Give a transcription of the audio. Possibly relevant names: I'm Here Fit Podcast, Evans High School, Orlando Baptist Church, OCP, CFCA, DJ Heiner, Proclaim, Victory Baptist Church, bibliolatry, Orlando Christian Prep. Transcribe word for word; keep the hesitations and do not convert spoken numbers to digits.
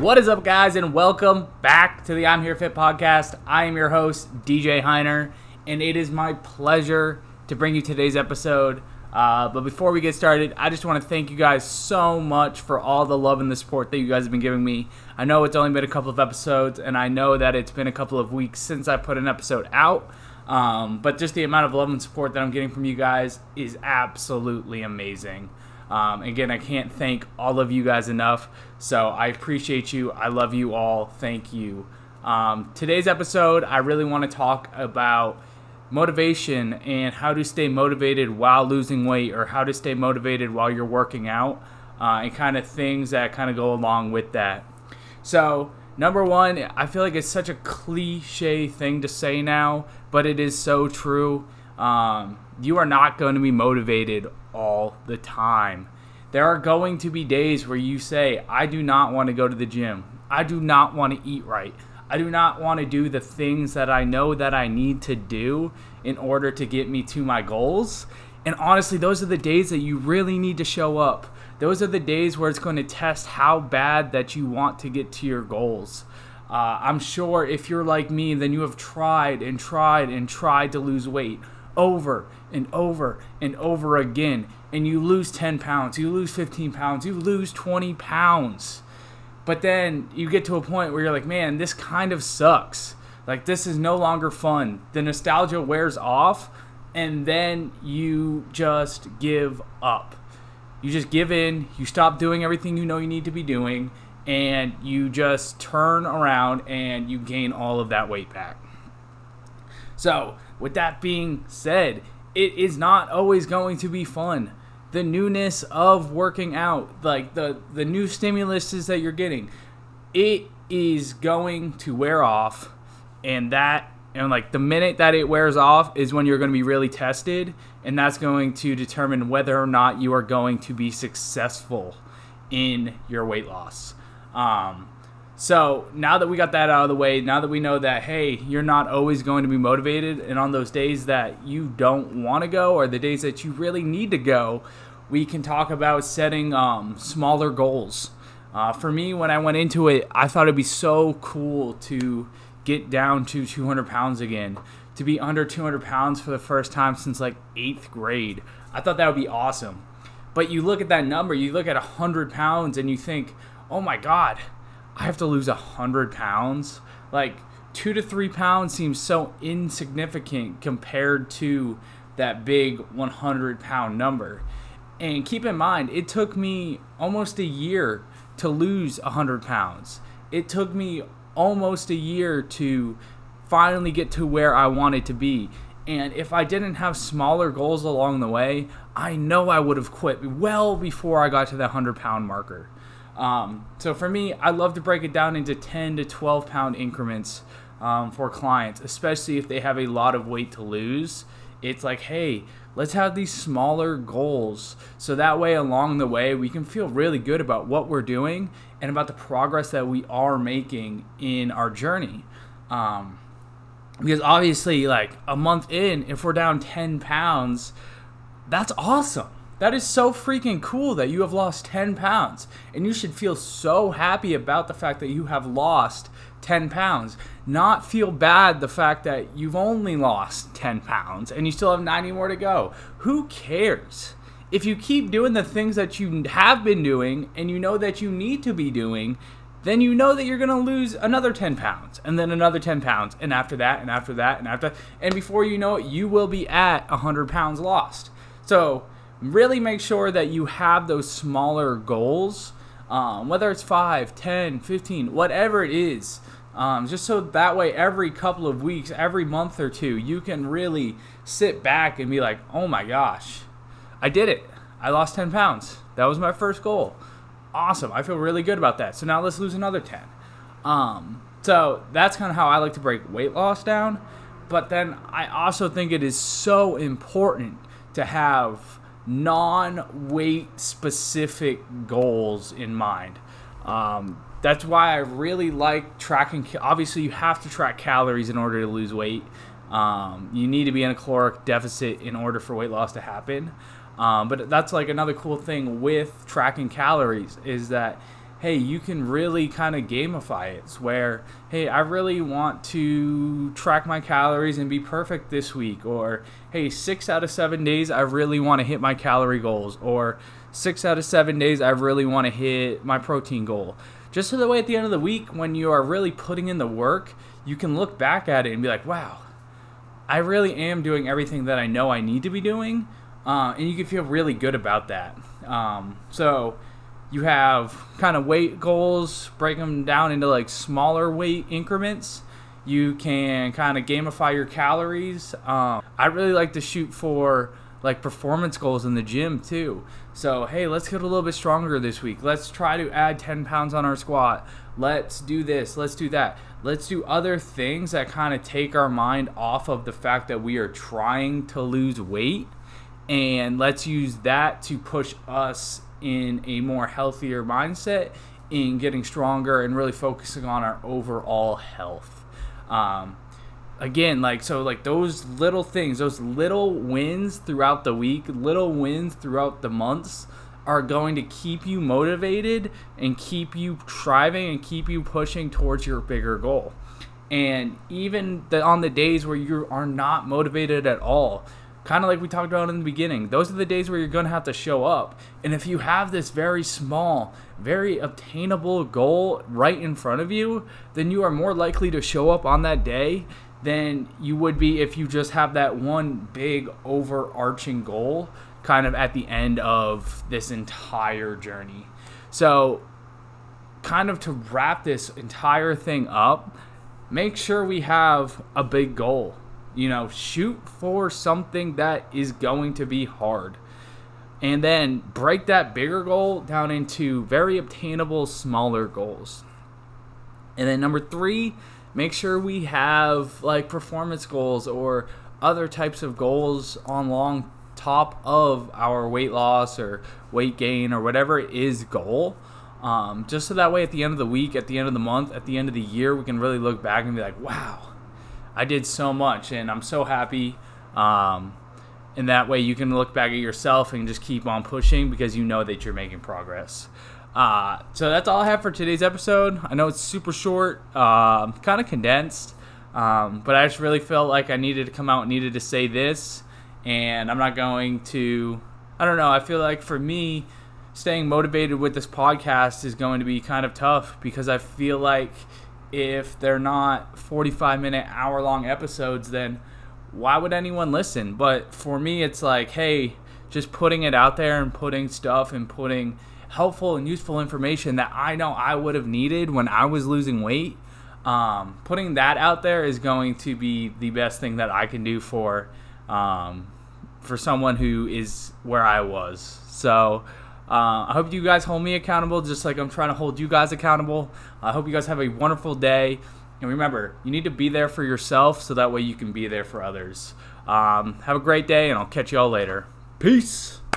What is up, guys, and welcome back to the I'm Here Fit Podcast. I am your host, D J Heiner, and it is my pleasure to bring you today's episode. Uh, but before we get started, I just want to thank you guys so much for all the love and the support that you guys have been giving me. I know it's only been a couple of episodes, and I know that it's been a couple of weeks since I put an episode out. Um, but just the amount of love and support that I'm getting from you guys is absolutely amazing. Um, again, I can't thank all of you guys enough, so I appreciate you. I love you all. Thank you. Um, today's episode, I really want to talk about motivation and how to stay motivated while losing weight, or how to stay motivated while you're working out, uh, and kind of things that kind of go along with that. So, number one, I feel like it's such a cliche thing to say now, but it is so true. Um, you are not going to be motivated all the time. There are going to be days where you say, I do not want to go to the gym. I do not want to eat right. I do not want to do the things that I know that I need to do in order to get me to my goals. And honestly, those are the days that you really need to show up. Those are the days where it's going to test how bad that you want to get to your goals. Uh, I'm sure if you're like me, then you have tried and tried and tried to lose weight over and over and over again, and you lose ten pounds, you lose fifteen pounds, you lose twenty pounds, but then you get to a point where you're like, man, this kind of sucks, like this is no longer fun, the nostalgia wears off, and then you just give up, you just give in, you stop doing everything you know you need to be doing, and you just turn around and you gain all of that weight back. So with that being said, it is not always going to be fun. The newness of working out, like the, the new stimuluses that you're getting, it is going to wear off. And that, and like the minute that it wears off is when you're going to be really tested. And that's going to determine whether or not you are going to be successful in your weight loss. Um, So now that we got that out of the way, now that we know that, hey, you're not always going to be motivated, and on those days that you don't want to go, or the days that you really need to go, we can talk about setting um, smaller goals. Uh, for me, when I went into it, I thought it'd be so cool to get down to two hundred pounds again, to be under two hundred pounds for the first time since like eighth grade. I thought that would be awesome. But you look at that number, you look at one hundred pounds, and you think, oh my God, I have to lose one hundred pounds. Like two to three pounds seems so insignificant compared to that big one hundred pound number. And keep in mind, it took me almost a year to lose one hundred pounds. It took me almost a year to finally get to where I wanted to be. And if I didn't have smaller goals along the way, I know I would have quit well before I got to that one hundred pound marker. Um, so for me, I love to break it down into ten to twelve pound increments um, for clients, especially if they have a lot of weight to lose. It's like, hey, let's have these smaller goals, so that way along the way we can feel really good about what we're doing and about the progress that we are making in our journey. Um, because obviously, like a month in, if we're down ten pounds, that's awesome. That is so freaking cool that you have lost ten pounds, and you should feel so happy about the fact that you have lost ten pounds, not feel bad the fact that you've only lost ten pounds and you still have ninety more to go. Who cares? If you keep doing the things that you have been doing and you know that you need to be doing, then you know that you're going to lose another ten pounds, and then another ten pounds, and after that, and after that, and after that, and before you know it, you will be at one hundred pounds lost. So really make sure that you have those smaller goals, um, whether it's five, ten, fifteen, whatever it is, um, just so that way every couple of weeks, every month or two, you can really sit back and be like, oh my gosh, I did it. I lost ten pounds. That was my first goal. Awesome. I feel really good about that. So now let's lose another ten. Um, so that's kind of how I like to break weight loss down. But then I also think it is so important to have non-weight specific goals in mind. Um, that's why I really like tracking. Obviously, you have to track calories in order to lose weight. Um, you need to be in a caloric deficit in order for weight loss to happen. Um, but that's like another cool thing with tracking calories, is that hey, you can really kind of gamify it. It's where, hey, I really want to track my calories and be perfect this week. Or, hey, six out of seven days, I really want to hit my calorie goals. Or six out of seven days, I really want to hit my protein goal. Just so that way at the end of the week, when you are really putting in the work, you can look back at it and be like, wow, I really am doing everything that I know I need to be doing. Uh, and you can feel really good about that. Um, so you have kind of weight goals, break them down into like smaller weight increments. You can kind of gamify your calories. Um, I really like to shoot for like performance goals in the gym too. So, hey, let's get a little bit stronger this week. Let's try to add ten pounds on our squat. Let's do this. Let's do that. Let's do other things that kind of take our mind off of the fact that we are trying to lose weight. And let's use that to push us in a more healthier mindset in getting stronger and really focusing on our overall health. Um, again, like, so like those little things, those little wins throughout the week, little wins throughout the months are going to keep you motivated and keep you striving and keep you pushing towards your bigger goal. And even the, on the days where you are not motivated at all, kind of like we talked about in the beginning, those are the days where you're going to have to show up. And if you have this very small, very obtainable goal right in front of you, then you are more likely to show up on that day than you would be if you just have that one big overarching goal kind of at the end of this entire journey. So kind of to wrap this entire thing up, make sure we have a big goal. You know, shoot for something that is going to be hard. And then break that bigger goal down into very obtainable, smaller goals. And then number three, make sure we have like performance goals or other types of goals on long top of our weight loss or weight gain or whatever it is goal. Um, just so that way at the end of the week, at the end of the month, at the end of the year, we can really look back and be like, wow, I did so much and I'm so happy. Um, and that way you can look back at yourself and just keep on pushing because you know that you're making progress. Uh, so that's all I have for today's episode. I know it's super short, uh, kind of condensed, um, but I just really felt like I needed to come out and needed to say this. And I'm not going to, I don't know, I feel like for me, staying motivated with this podcast is going to be kind of tough because I feel like if they're not forty-five minute hour long episodes, then why would anyone listen? But for me, it's like, hey, just putting it out there and putting stuff and putting helpful and useful information that I know I would have needed when I was losing weight. Um, putting that out there is going to be the best thing that I can do for, um, for someone who is where I was. So, Uh, I hope you guys hold me accountable just like I'm trying to hold you guys accountable. I hope you guys have a wonderful day. And remember, you need to be there for yourself so that way you can be there for others. Um, have a great day, and I'll catch you all later. Peace.